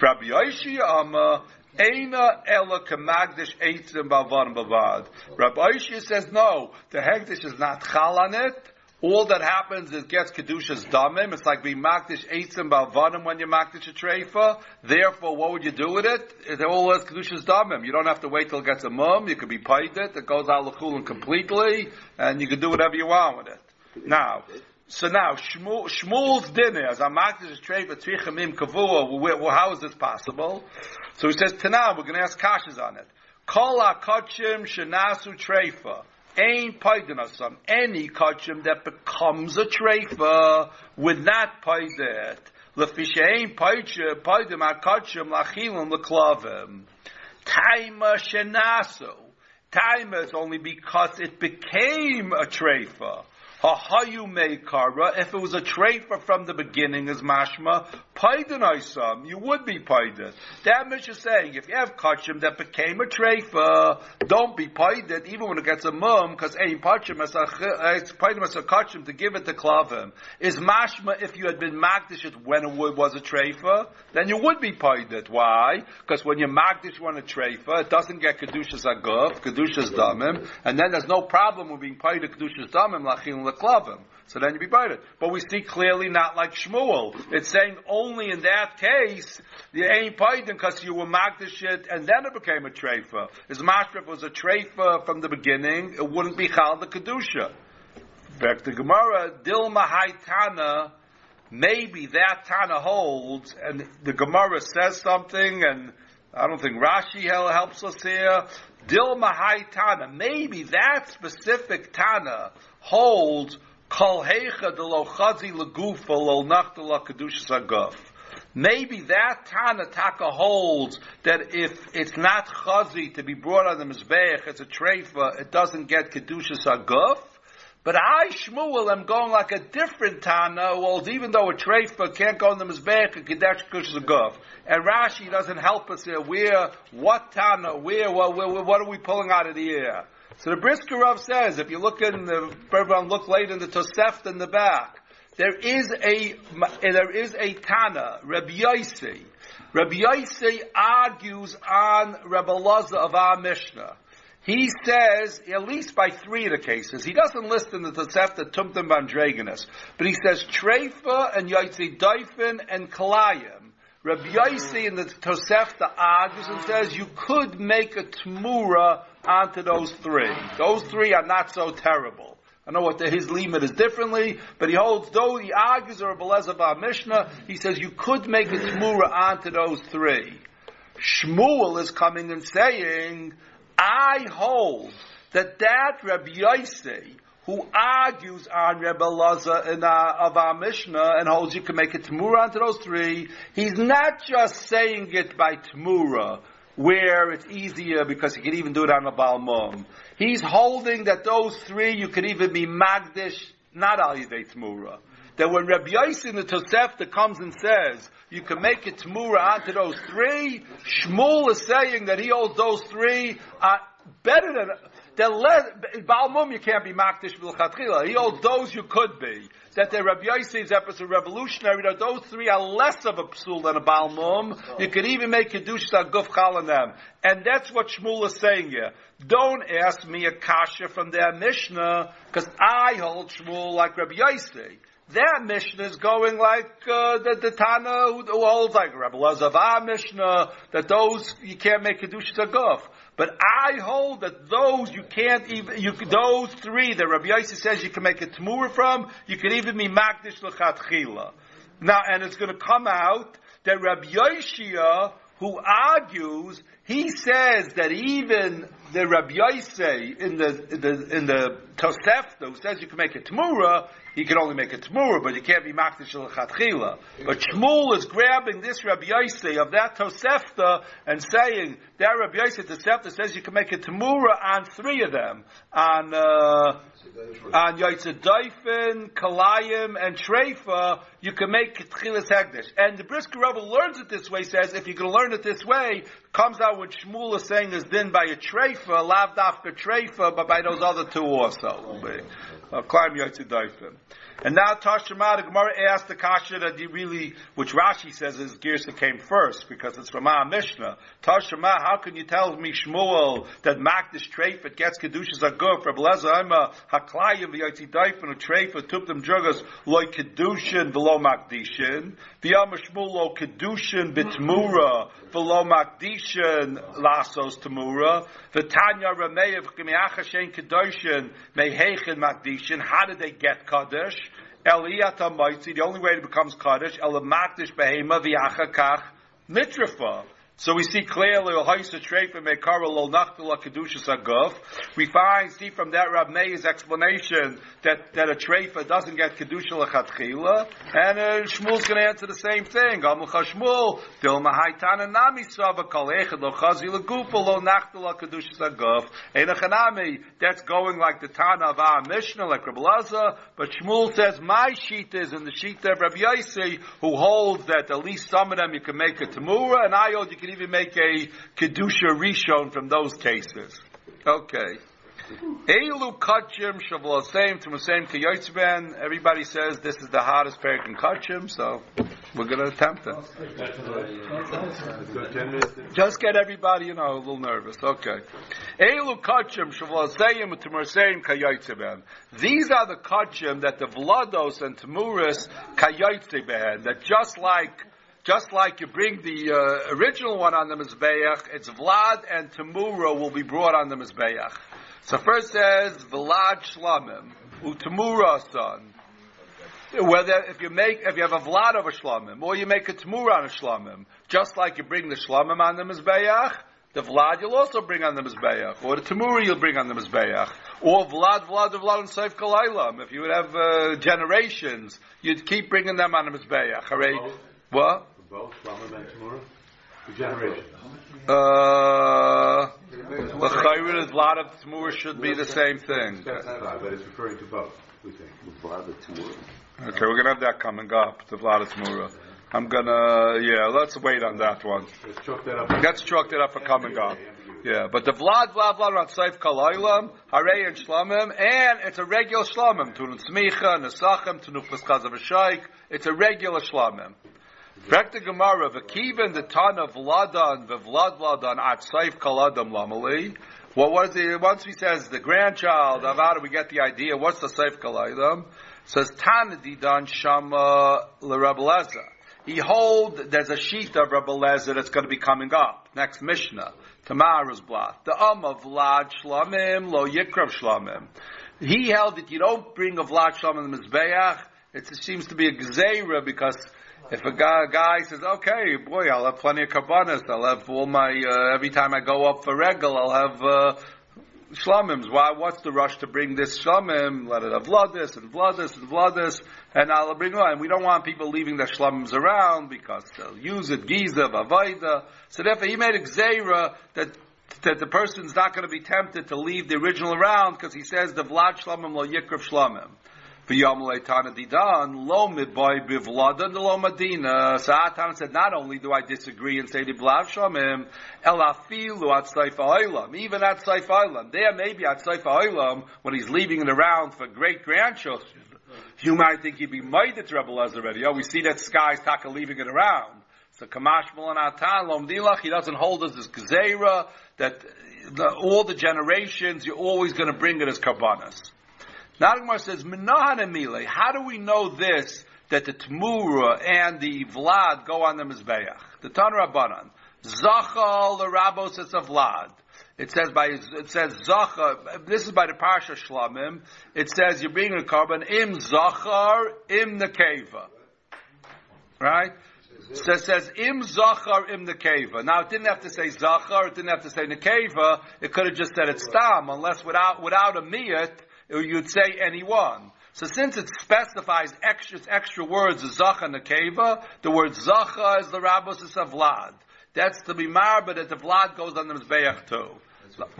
Rabbi Yoshiya. Eina ela k'magdish eitzim b'avan b'avad. Rabbi Yosef says, no, the hegdish is not chal on it. All that happens is gets kedusha's damim. It's like being magdish eitzim b'avanim when you magdish a treifa. Therefore, what would you do with it? It all is kedusha's damim. You don't have to wait till it gets a mum. You could be paid it. It goes out l'chulim completely, and you can do whatever you want with it. Now. So now, Shmuel, Shmuel's dinner, as I'm acting as a trade for Tzvi Chamim Kavua, how is this possible? So he says, Tanah, we're going to ask Kashas on it. Kol HaKachim Shenasu Treifa. Ain't Paiden of some. Any Kachim that becomes a Treifa would not Paiden. Lefisha ain't Paiden, Paiden HaKachim Lachilim Leklavim. Taima Shenasu. Taima is only because it became a Treifa. If it was a treifa from the beginning, is mashma paiden isam, you would be paiden. That Mishnah is saying, if you have kachim that became a treifa, don't be paiden even when it gets a mum, because ain't paiden as a kachim to give it to klavim. Is mashma if you had been magdish it when it was a treifa, then you would be paiden. Why? Because when you magdish on a treifa, it doesn't get kedushas aguf, kedushas damim, and then there's no problem with being paiden kedushas damim lachin. So then you be bited. But we see clearly not like Shmuel. It's saying only in that case, you ain't bited because you were magdish it and then it became a treifa. His mashpef was a treifa from the beginning, it wouldn't be chal the kedusha. Back to Gemara, Dilma Haitana, maybe that Tana holds, and the Gemara says something, and I don't think Rashi helps us here. Dilma Haitana, maybe that specific Tana holds kol heicha de lo chazi legufa lo nachta la kedushas haguf. Maybe that Tanataka holds that if it's not chazi to be brought on the mizbeach, it's a treifa, it doesn't get kedushas haguf. But I, Shmuel, am going like a different Tana, well, even though a treifa can't go in the Mizbech, a Kedesh Kush Zagov. And Rashi doesn't help us here. Where, what Tana, where, what, where, what are we pulling out of the air? So the Brisker Rav says, if you look in the, everyone look late in the Tosefta in the back, there is a, there is a Tana, Rabbi Yosei. Rabbi Yosei argues on Rabbi Elazar of our Mishnah. He says, at least by three of the cases, he doesn't list in the Tosefta Tumtum Bandragonis, but he says Treifa and Yotze Doifin and Kalayim. Rabbi Yosei in the Tosefta argues and says you could make a Temurah onto those three. Those three are not so terrible. I know what the, his limit is differently, but he holds, though he argues or Elazar bar Mishnah, he says you could make a Temurah onto those three. Shmuel is coming and saying, I hold that that Rabbi Yosei, who argues on Rabbi Elazar in our, of our Mishnah and holds you can make a Temurah onto those three, he's not just saying it by Temurah, where it's easier because he can even do it on a Balmum. He's holding that those three you could even be Magdish, not Al Yidei Temurah. That when Rabbi Yosei in the Tosefta comes and says, you can make it Temurah onto those three, Shmuel is saying that he holds those three are better than, that Baal Mum you can't be Makdish V'lchatchila. He holds those you could be. That the Rabbi Yosei's episode revolutionary, that those three are less of a psul than a Baal Mum. You could even make Kedushas on Guf Chal on them. And that's what Shmuel is saying here. Don't ask me a kasha from their Mishnah, because I hold Shmuel like Rabbi Yosei. Their Mishnah is going like uh, the, the Tana who, who holds like Rabbi Elazar of our Mishnah, that those you can't make Kedushas Aguf. But I hold that those you can't even, you, those three that Rabbi Yosei says you can make a Temurah from, you can even be Magdish L'Chatchila. Now, and it's going to come out that Rabbi Yoshiya, who argues, he says that even the Rabbi Yosei in the, in the, in the Tosefta, who says you can make a Temurah, he can only make a Temurah, but you can't be Makdish L'Chatchila. But Shmuel is grabbing this Rabbi Yosei of that Tosefta and saying, that Rabbi Yosei Tosefta says you can make a Temurah on three of them. On, uh, on Yotze Doifin, Kalayim, and Treifa, you can make Tchilas Hegdish. And the Brisker Rav learns it this way, says, if you can learn it this way, comes out what Shmuel is saying is then by a Treifa, Lav Dafka Treifa, but by those other two also. Uh, climb Yotze Doifin. And now Tashema, the Gemara asked the kasha that he really, which Rashi says is Girsa came first, because it's from our Mishnah. Tashema, how can you tell me, Shmuel, that Makdish Treifet gets Kedushas Aguf, Rabbi Elazar Ima, Haklayim, V'yotzi Doifin, Treifet, Tuptim Jugos, Loi Kedushin, V'lo Makdishin, V'yama Shmuel, Lo Kedushin, B'Temurah, V'lo Makdishin, Lasos Temurah, V'tanya Rameyev, G'miachashen Kedushin, Mehechen Makdishin, how did they get Kaddish? Eliyata Maitzi, the only way it becomes Kaddish, Elamakdish Behema V'yachakach Nitrifa. So we see clearly, we find, see from that Rav Meir's explanation that, that a treifa doesn't get kedusha l'chatchila, and uh, Shmuel's going to answer the same thing. That's going like the Tana of our Mishnah, like Rabbi Elazar, but Shmuel says, my sheet is in the sheet of Rabbi Yosei, who holds that at least some of them you can make a Temurah, and I hold you can even make a Kedusha Rishon from those cases. Okay. Elu Kachim Shavla Same to Musem Kayotzben. Everybody says this is the hardest parak in Kachim, so we're going to attempt it. Just get everybody, you know, a little nervous. Okay. Elu Kachim Shavla Same to Musem Kayotzben. These are the Kachim that the Vlados and Temuris Kayotzben, that just like Just like you bring the uh, original one on the Mizbeach, it's Vlad and Temurah will be brought on the Mizbeach. So first says, Vlad Shlamim, Utemurah son. Whether, if you make, if you have a Vlad of a Shlamim, or you make a Temurah on a Shlamim, just like you bring the Shlamim on the Mizbeach, the Vlad you'll also bring on the Mizbeach, or the Temurah you'll bring on the Mizbeach, or Vlad, Vlad, Vlad, and Seif Kalaylam. If you would have uh, generations, you'd keep bringing them on the Mizbeach. What? Both Shlamim and Temurah? The generation. Uh, the Chayrin is lot of Temurah should be the same thing. But it's referring to both, we think. Vlad of Temurah. Okay, we're going to have that coming up, the Vlad of Temurah. I'm going to, yeah, let's wait on that one. Let's chalk that up. Let's chalk that up for coming up. Yeah, but the Vlad, Vlad, Vlad, on Seif Kalaylam, Harei and Shlamim, and it's a regular Shlamim, Tunut Smicha, Nesachim, Tunut Paschaz of Ashaik, it's a regular Shlamim. Back to Gemara, V'kiven the ton of Vladan, V'vlad Vladan, at Seif Kaladam Lamali. Well, what is it? Once he says the grandchild, how do we get the idea? What's the Seif Kalaylam? Says, Tanadidan Shama L'Rebeleza. He holds, there's a sheet of Rabbi Eliezer that's going to be coming up. Next Mishnah. Tamara's blot. The um of Vlad Shlamim, Lo Yikrav Shlamim. He held that you don't bring a Vlad Shlamim in Mizbeach. It seems to be a Gzeira because if a guy, a guy says, okay, boy, I'll have plenty of Kabbanas. I'll have all my, uh, every time I go up for Regal, I'll have, uh, Shlamim's. Why? What's the rush to bring this Shlamim? Let it have Vladis and Vladis and Vladis, and I'll bring one. And we don't want people leaving their Shlamim's around because they'll use it. Giza, Vavaida. So therefore, he made a Gzeira that that the person's not going to be tempted to leave the original around because he says the Vlad Shlamim lo Yikrav Shlamim. V'yamulei Tana Didan lo midbay bivladan lo madina. So Atan said, not only do I disagree and say the Vlad Shlamim, elafilu at Seif Ha'olam, even at Seif Ha'olam. There maybe at Seif Ha'olam when he's leaving it around for great grandchildren, you might think he'd be made to Rabbi Elazar already. Oh, we see that Sky's taka leaving it around. So Kamashmal and Atan lo Mdilach, he doesn't hold us as Gezerah that the, all the generations you're always going to bring it as Karbanas. Nagmar says, Minahanamile, how do we know this, that the Temurah and the Vlad go on the Mizbeach? The Tan Rabbanan. Zachal the Rabos it's a Vlad. It says by it says Zachar, this is by the Parsha Shlamim. It says you're bringing a carbon im Zachar, im Nekeva. Right? So it says im Zachar, im Nekeva. Now it didn't have to say Zachar, it didn't have to say Nekeva, it could have just said it's Tam, unless without without a miyat, you'd say anyone. So since it specifies extra, extra words, Zacha Nekeva, the word Zacha is the Rabbos is a Vlad. That's the Bimar, but that the Vlad goes on the Mizbeach too.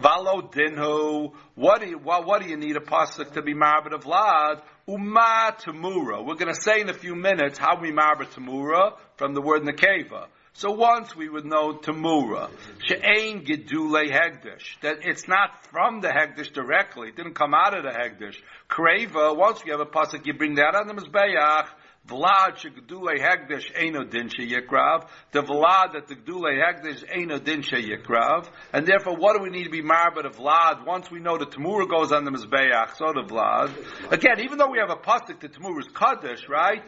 Valo Dinhu, what do you, what, what do you need a pasuk to be Marbet of Vlad? Uma Temurah. We're going to say in a few minutes how we Marbet Temurah from the word Nekeva. So once we would know Temurah, she'ain gedulei hegdish, that it's not from the hegdish directly, it didn't come out of the hegdish. Kreva, once we have a pasuk, you bring that on the mizbeach. Vlad she gedulei hegdish eino din she yikrav, the vlad that the gedulei hegdish eino din she yikrav, and therefore what do we need to be marbet of vlad? Once we know the Temurah goes on the mizbeach, so the vlad. Again, even though we have a pasuk, the Temurah is kaddish, right?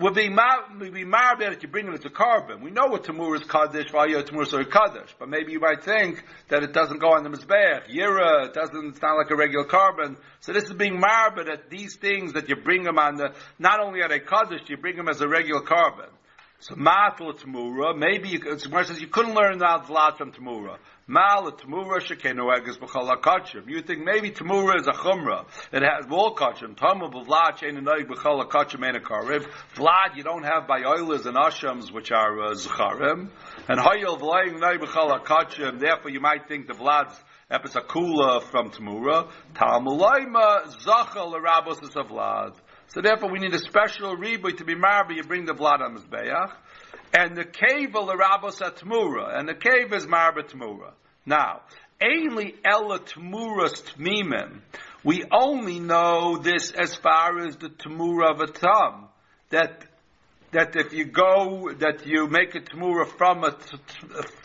We'll be mar- we'll be marbet if you bring it to carbon. We know what Temurah is kaddish, why you're Temurah so kaddish, but maybe you might think that it doesn't go on the mizbeach. Yira, it doesn't. It's not like a regular carbon. So this is being marbet at these things that you bring them on the. Not only are they kaddish, you bring them as a regular carbon. So, Matal Temurah, maybe you, it's more says you couldn't learn out Vlad from Temurah. Mal Temurah shekenu eges b'chol hakachim. You think maybe Temurah is a chumrah. It has all kachim. Tamah b'vlad she'enu noig b'chol hakachim ain't a karev. Vlad you don't have by oilers and ashams which are uh, zecharim. And hayil v'laying noig b'chol hakachim. Therefore, you might think the Vlad's episakula from Temurah. Talmulayma zachal l'rabos is a Vlad. So therefore, we need a special ribui to be marbi. You bring the vlad on mizbeach, and the keva l'rabos atmura, and the keva is marba tmura. Now, ainly ella tmuras tmimim. We only know this as far as the tmura of a tam. That that if you go, that you make a tmura from a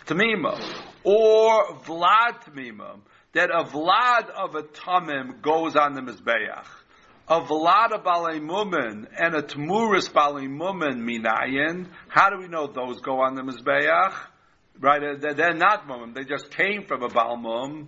tmima or vlad tmimim. That a vlad of a tamim goes on the mizbeach. A Vlada Balei Mumin and a Temuris Balei Mumin Minayin. How do we know those go on the Mizbeach? Right, they're, they're not Mumin. They just came from a Balmum.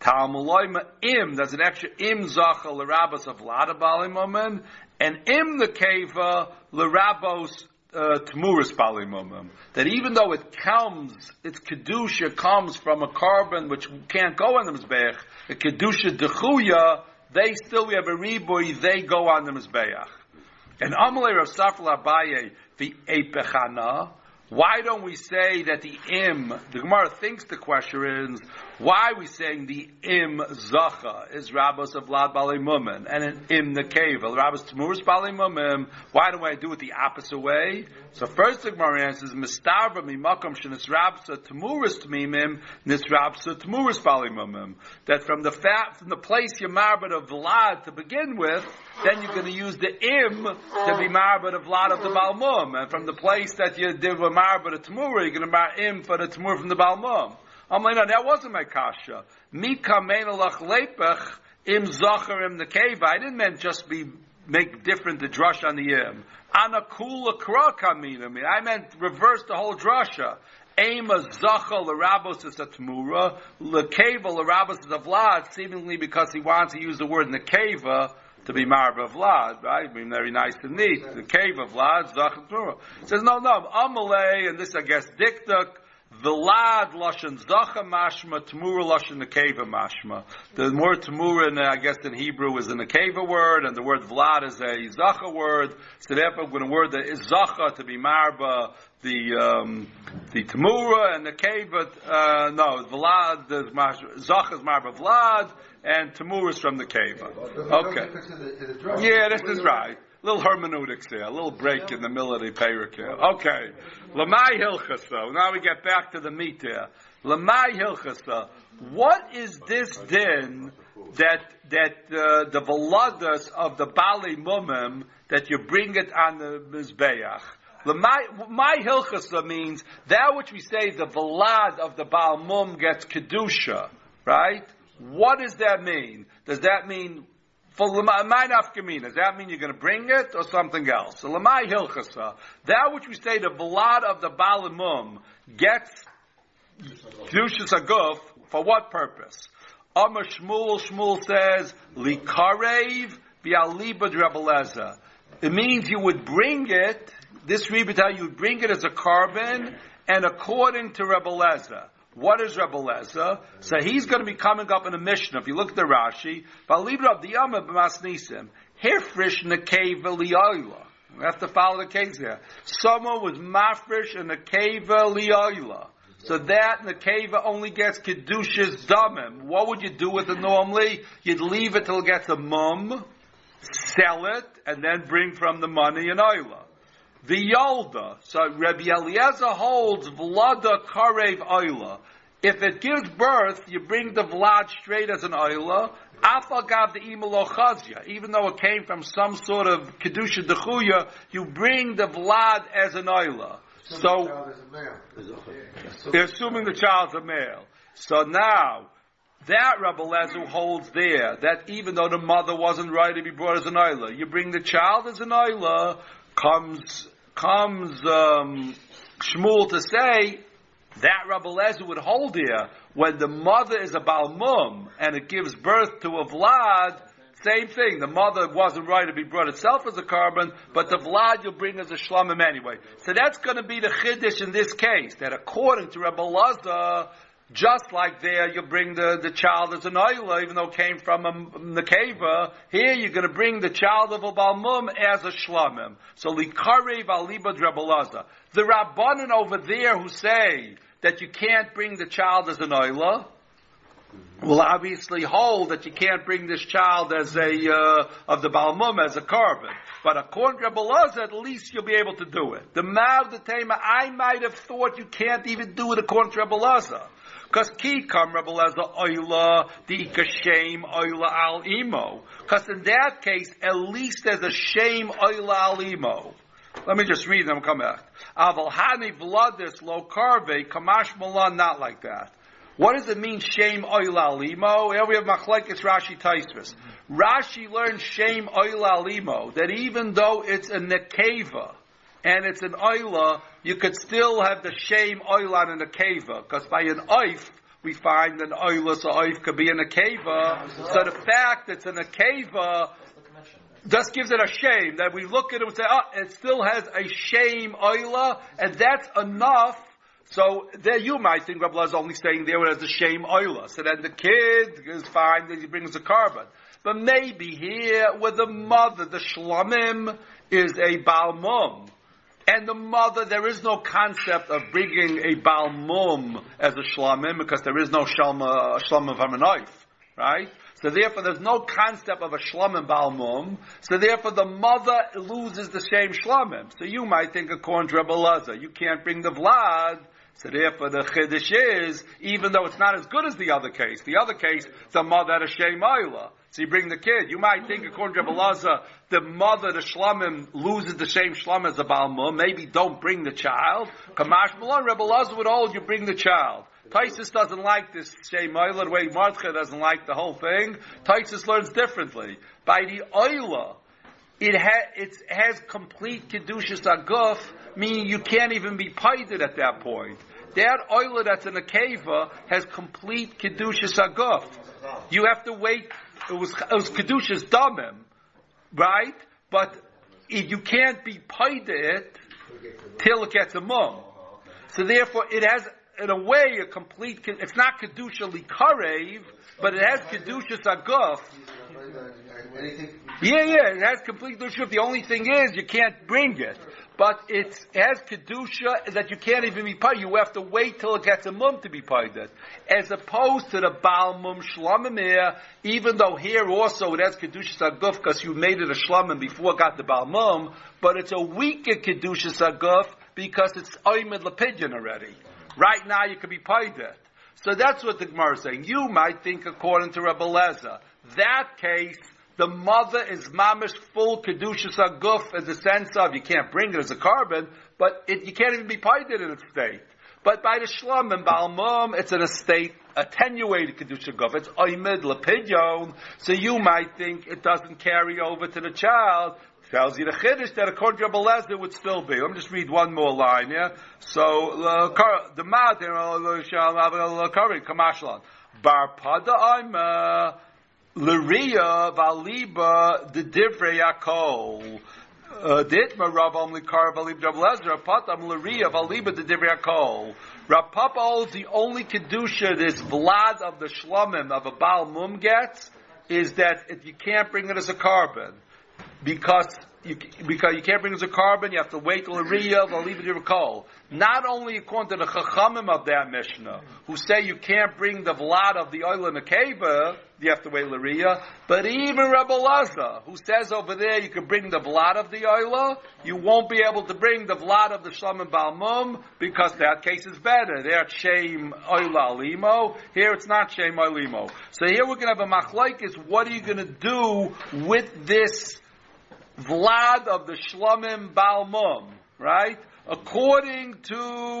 Talmuloyma Im. There's an extra Im Zacha L'Rabos of Vlada Balei Mumin and Im the Keva L'Rabos uh, Temuris Balei Mumin. That even though it comes, its Kedusha comes from a carbon which can't go on the Mizbeach. A Kedusha Dechuya. They still, we have a ribui, they go on the Mizbeach. And Amalei Rav Safra Abaye, the Epechana, Why don't we say that the im, the Gemara thinks the question is, why are we saying the im zacha is Rabbos of Vlad Balei Mumim and an im nekeva, Rabbos Temurus Balei Mumim? Why don't I do it the opposite way? So first the Gemara answers, Mistabra mimakom shenis Rabbos Temurus Mimim, nis Rabbos Temurus Balei Mumim. That from the fat, from the place you marbet of Vlad to begin with, then you're going to use the im to be marbet of Vlad of the Balmum, and from the place that you did with but a Temurah, you're going to mar im for the Temurah from the Balmum. I'm like, no, that wasn't my kasha. Mika menelach lepech im zacher im nekeva. I didn't mean just be make different the drush on the im. Anakula kra kaminami. I meant reverse the whole drasha. Ema zacher l'rabos is a Temurah, lekeva l'rabos is a vlad. Seemingly because he wants to use the word nekeva to be Marba Vlad, right? I mean, very nice and neat. The cave of Vlad, Zach Tumor. It says, no, no, Amalei, and this, I guess, Diktuk, Vlad, Lashan Zacha Mashma, Temurah, Lashan Nekeva Mashma. The word Temurah, in, I guess, in Hebrew is a Nekeva word, and the word Vlad is a Zacha word. So therefore, when a word that is Zacha to be Marba, the, um, the Temurah and Nekeva, uh, no, Vlad, Zacha is Marba Vlad, and Temurah is from the Keva. Okay. Yeah, this is right. Little hermeneutics there, a little break in the middle of the parak here. Okay. Lamai Hilchasa. Now we get back to the meat there. Lamai Hilchasa. What is this din that that uh, the veladas of the Balei Mumim that you bring it on the Mizbeach? Lamai my Hilchasa means that which we say the velad of the Baal Mum gets kedusha, right? What does that mean? Does that mean for Lamai Nafkamina? Does that mean you're going to bring it or something else? So Lamai Hilchasa, that which we say the Vlad of the Balei Mum gets Kedushas Aguf for what purpose? Amar Shmuel, Shmuel says Likarev bi'alibad Rabbi Elazar. It means you would bring it. This Rebbeinu, you would bring it as a carbon, and according to Rabbi Elazar. What is Rabbi Eliezer? So he's going to be coming up in a Mishnah. If you look at the Rashi, we have to follow the case there. Someone was mafresh in the keva li'oila. So that in the keva only gets kedushas damim. What would you do with it normally? You'd leave it till it gets a mum, sell it, and then bring from the money an oila. The Yolda, so Rabbi Eliezer holds Vlada Karev Oila. If it gives birth, you bring the Vlad straight as an Oila. Afagav the Imelochazia, even though it came from some sort of Kedusha Dechuya, you bring the Vlad as an Oila. So, they're assuming the child's a male. So now, that Rabbi Elazar holds there, that even though the mother wasn't right to be brought as an Oila, you bring the child as an Oila. Comes comes um, Shmuel to say that Rabbi Elazar would hold here when the mother is a Balmum and it gives birth to a Vlad, same thing. The mother wasn't right to be brought itself as a carbon, but the Vlad you'll bring as a Shlomim anyway. So that's going to be the Chiddush in this case, that according to Rabbi Elazar, just like there, you bring the, the child as an oila, even though it came from a nekeva. Here, you're going to bring the child of a balmum as a shlamim. So, likarev alibad Rabbi Elazar. The rabbanon over there who say that you can't bring the child as an oila will obviously hold that you can't bring this child as a uh, of the balmum as a carbon. But according to Rabbi Elazar, at least you'll be able to do it. The ma'av the tema, I might have thought you can't even do it according to Rabbi Elazar. Because ki kam Rabbi Elazar oila the kashem oila al imo. Because in that case, at least there's a shame oila al imo. Let me just read and I'm coming back. Aval hani vladis lo karve kamash malan. Not like that. What does it mean shame oila al imo? Here we have machlekes Rashi Taisvis. Rashi learns shame oila al imo that even though it's a nekeva and it's an oila, you could still have the shame oila in a keva, because by an oif, we find an oila, so oif could be in a keva. So the fact that it's in a keva just gives it a shame, that we look at it and say, oh, it still has a shame oila, and that's enough. So there you might think Rabbi Elazar is only saying there it has a shame oila. So then the kid is fine, then he brings a carbon. But maybe here, with the mother, the shlamim is a balmum. And the mother, there is no concept of bringing a balmum as a shlamim, because there is no shalma, shlamim from a knife, right? So therefore there's no concept of a shlamim balmum, so therefore the mother loses the same shlamim. So you might think, according to Rabbi Elazar, you can't bring the vlad, so therefore the chiddush is, even though it's not as good as the other case, the other case, the mother had a shemayla. So you bring the kid. You might think, according to Rabbi Elazar, the mother, the shlamim, loses the same shlamim as the balmum. Maybe don't bring the child. Kamash Malon, Rabbi Elazar would hold, you bring the child. Taisus doesn't like this shame oila, the way Martcha doesn't like the whole thing. Taisus learns differently. By the oila, it, ha- it has complete kedushas aguf, meaning you can't even be paided at that point. That oila that's in the keva has complete kedushas aguf. You have to wait. It was, it was kedushas damim, right? But it, you can't be paid it till it gets a mum. So therefore, it has, in a way, a complete. It's not kedusha likarev, but it has kedushas aguf. Yeah, yeah, it has complete kedusha. The only thing is, you can't bring it. But it has kedusha that you can't even be paid. You have to wait till it gets a mum to be paid it. As opposed to the Baal Mum Shlamimir, even though here also it has kedusha saguf because you made it a shlamim before it got the Baal Mum, but it's a weaker kedusha saguf because it's oimid lepidyon already. Right now you can be paid it. So that's what the Gemara is saying. You might think, according to Rabbi Elazar, that case, the mother is mamish full kedushas aguf in the sense of you can't bring it as a carbon, but it, you can't even be paided in its state. But by the shlum and balmum, it's in a state attenuated kedushas aguf. It's oimid lepidyon, so you might think it doesn't carry over to the child. Tells you the chiddush that according to Rabbi Elazar would still be. Let me just read one more line here. Yeah? So the mouth shall have a current kamashlan bar pada L'riya v'aliba d'divrei Yaakov. Ditma Rav Om Likar v'alib Rabbi Elazar Patam L'riya v'aliba d'divrei Yaakov. Rav Papa holds the only kedusha this vlad of the shlamim of a Baal Mum gets is that if you can't bring it as a carbon because you because you can't bring it as a carbon, you have to wait L'riya v'aliba d'divrei Yaakov. Not only according to the Chachamim of that Mishnah, who say you can't bring the vlad of the oil in the keva, you have to wait l'riya, but even Rabbi Elazar, who says over there you can bring the vlad of the oila, you won't be able to bring the vlad of the shlamim balmum because that case is better. There it's shame oila alimo. Here it's not shame alimo. So here we're going to have a machlokes. What are you going to do with this vlad of the shlamim balmum? Right? According to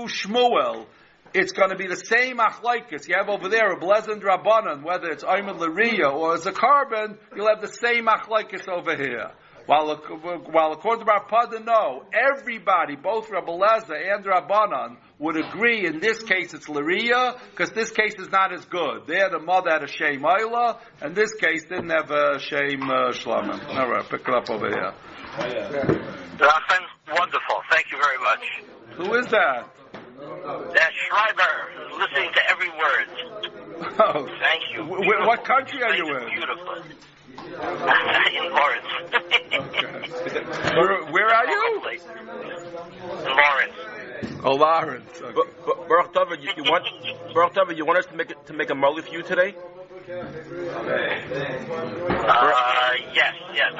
Shmuel, it's going to be the same achleikus you have over there, a blessed rabbanon, whether it's Ayman L'Riya or as a carbon, you'll have the same achleikus over here. While, while according to Rav Pada, no, everybody, both Rabbi Elazar and Rabbanon, would agree in this case it's L'Riya, because this case is not as good. There the mother had a Shem Ayla, and this case didn't have a Shem uh, Shlamim. All right, pick it up over here. That's wonderful. Thank you very much. Who is that? That Schreiber, listening to every word. Oh, thank you. W- what country are you in? Beautiful. In Lawrence. Okay. Where, where are you? Lawrence. Oh, Lawrence. Okay. B- B- Baruch Tava, you, you want Baruch Tava, you want us to make it, to make a molly for you today? Uh, yes, yes.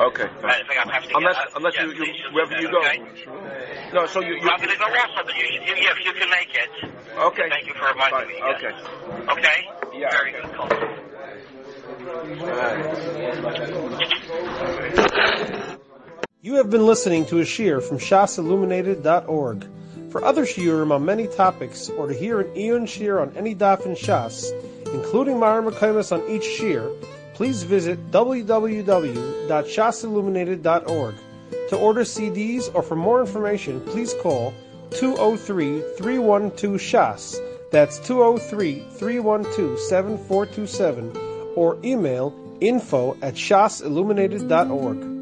Okay. I think I'm have to unless, get, uh, unless yes, you, you wherever that, you go. Okay? No, so you. you well, I'm going to go also, but you, you, if you can make it. Okay. Thank you for reminding me. Yes. Okay. Okay. Yeah. Very okay. Good call. You have been listening to a shiur from Shas Illuminated dot org. For other shiurim on many topics, or to hear an Iyun shiur on any daf in Shas, including Ma'arim HaKaimas on each shiur, please visit w w w dot shas illuminated dot org. To order C Ds or for more information, please call two oh three, three one two, S H A S. That's two oh three, three one two, seven four two seven or email info at shas illuminated dot org.